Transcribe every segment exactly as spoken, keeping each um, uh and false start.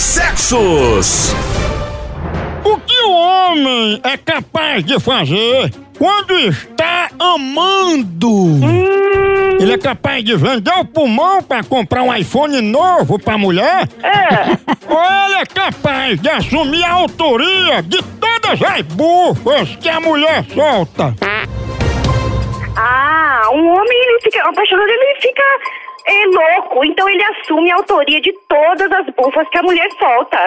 sexos. O que o homem é capaz de fazer quando está amando? Hum. Ele é capaz de vender o pulmão para comprar um iPhone novo para a mulher? É. Ou ele é capaz de assumir a autoria de todas as bufas que a mulher solta? Ah, um homem, ele fica, o apaixonado, ele fica é, louco, então ele assume a autoria de todas as bufas que a mulher solta.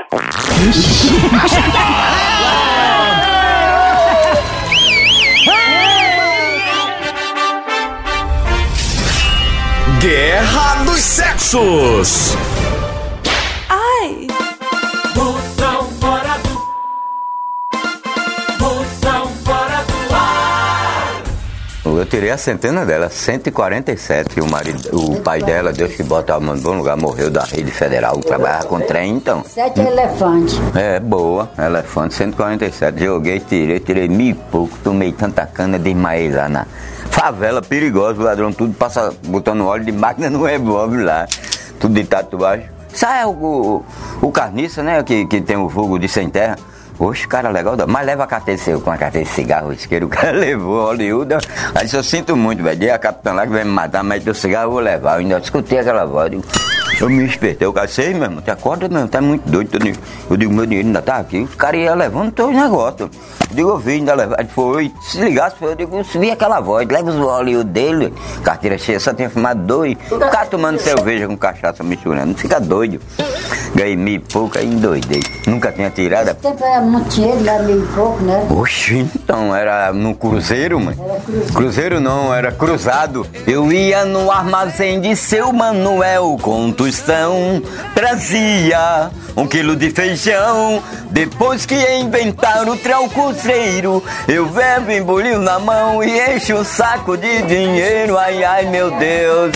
Guerra dos Sexos. Ai! Moção fora do... Moção fora do ar. Eu tirei a centena dela, cento e quarenta e sete. O marido, o pai dela, Deus que bota a mão em bom lugar, morreu da rede federal. Trabalhava com trem, então. Sete elefantes. É, boa. Elefante, cento e quarenta e sete. Joguei, tirei, tirei mil e pouco. Tomei tanta cana, desmaiei lá na... favela perigosa, o ladrão tudo passa botando óleo de máquina no revólver lá, tudo de tatuagem. Sai o, o, o carniça, né, que, que tem o fogo de sem terra. Oxe, cara, legal, mas leva a carteira de cigarro, com a carteira de cigarro, o isqueiro, o cara levou, Hollywood. Aí disse, eu sinto muito, velho, e a capitã lá que vai me matar, mas teu cigarro eu vou levar. Eu ainda escutei aquela voz, eu, eu me despertei, eu cacei, meu irmão, te acorda, meu irmão, tá muito doido. Eu digo, meu dinheiro ainda tá aqui, o cara ia levando todos os negócios. Eu digo, eu vi, ainda levar, ele foi, se ligasse, foi, eu digo, eu vi aquela voz, leva os Hollywood dele, carteira cheia, só tinha fumado dois, o cara tomando cerveja com cachaça misturando, não fica doido. Ganhei mil e pouco, aí endoidei, nunca tinha tirado. Esse tempo era muito dinheiro, lá meio pouco, né? Oxi, então, era no cruzeiro, mano. Era cruzeiro. Cruzeiro não, era cruzado. Eu ia no armazém de seu Manuel com tostão, trazia um quilo de feijão. Depois que inventaram o trau cruzeiro, eu bebo embolinho na mão e encho o saco de dinheiro. Ai, ai, meu Deus.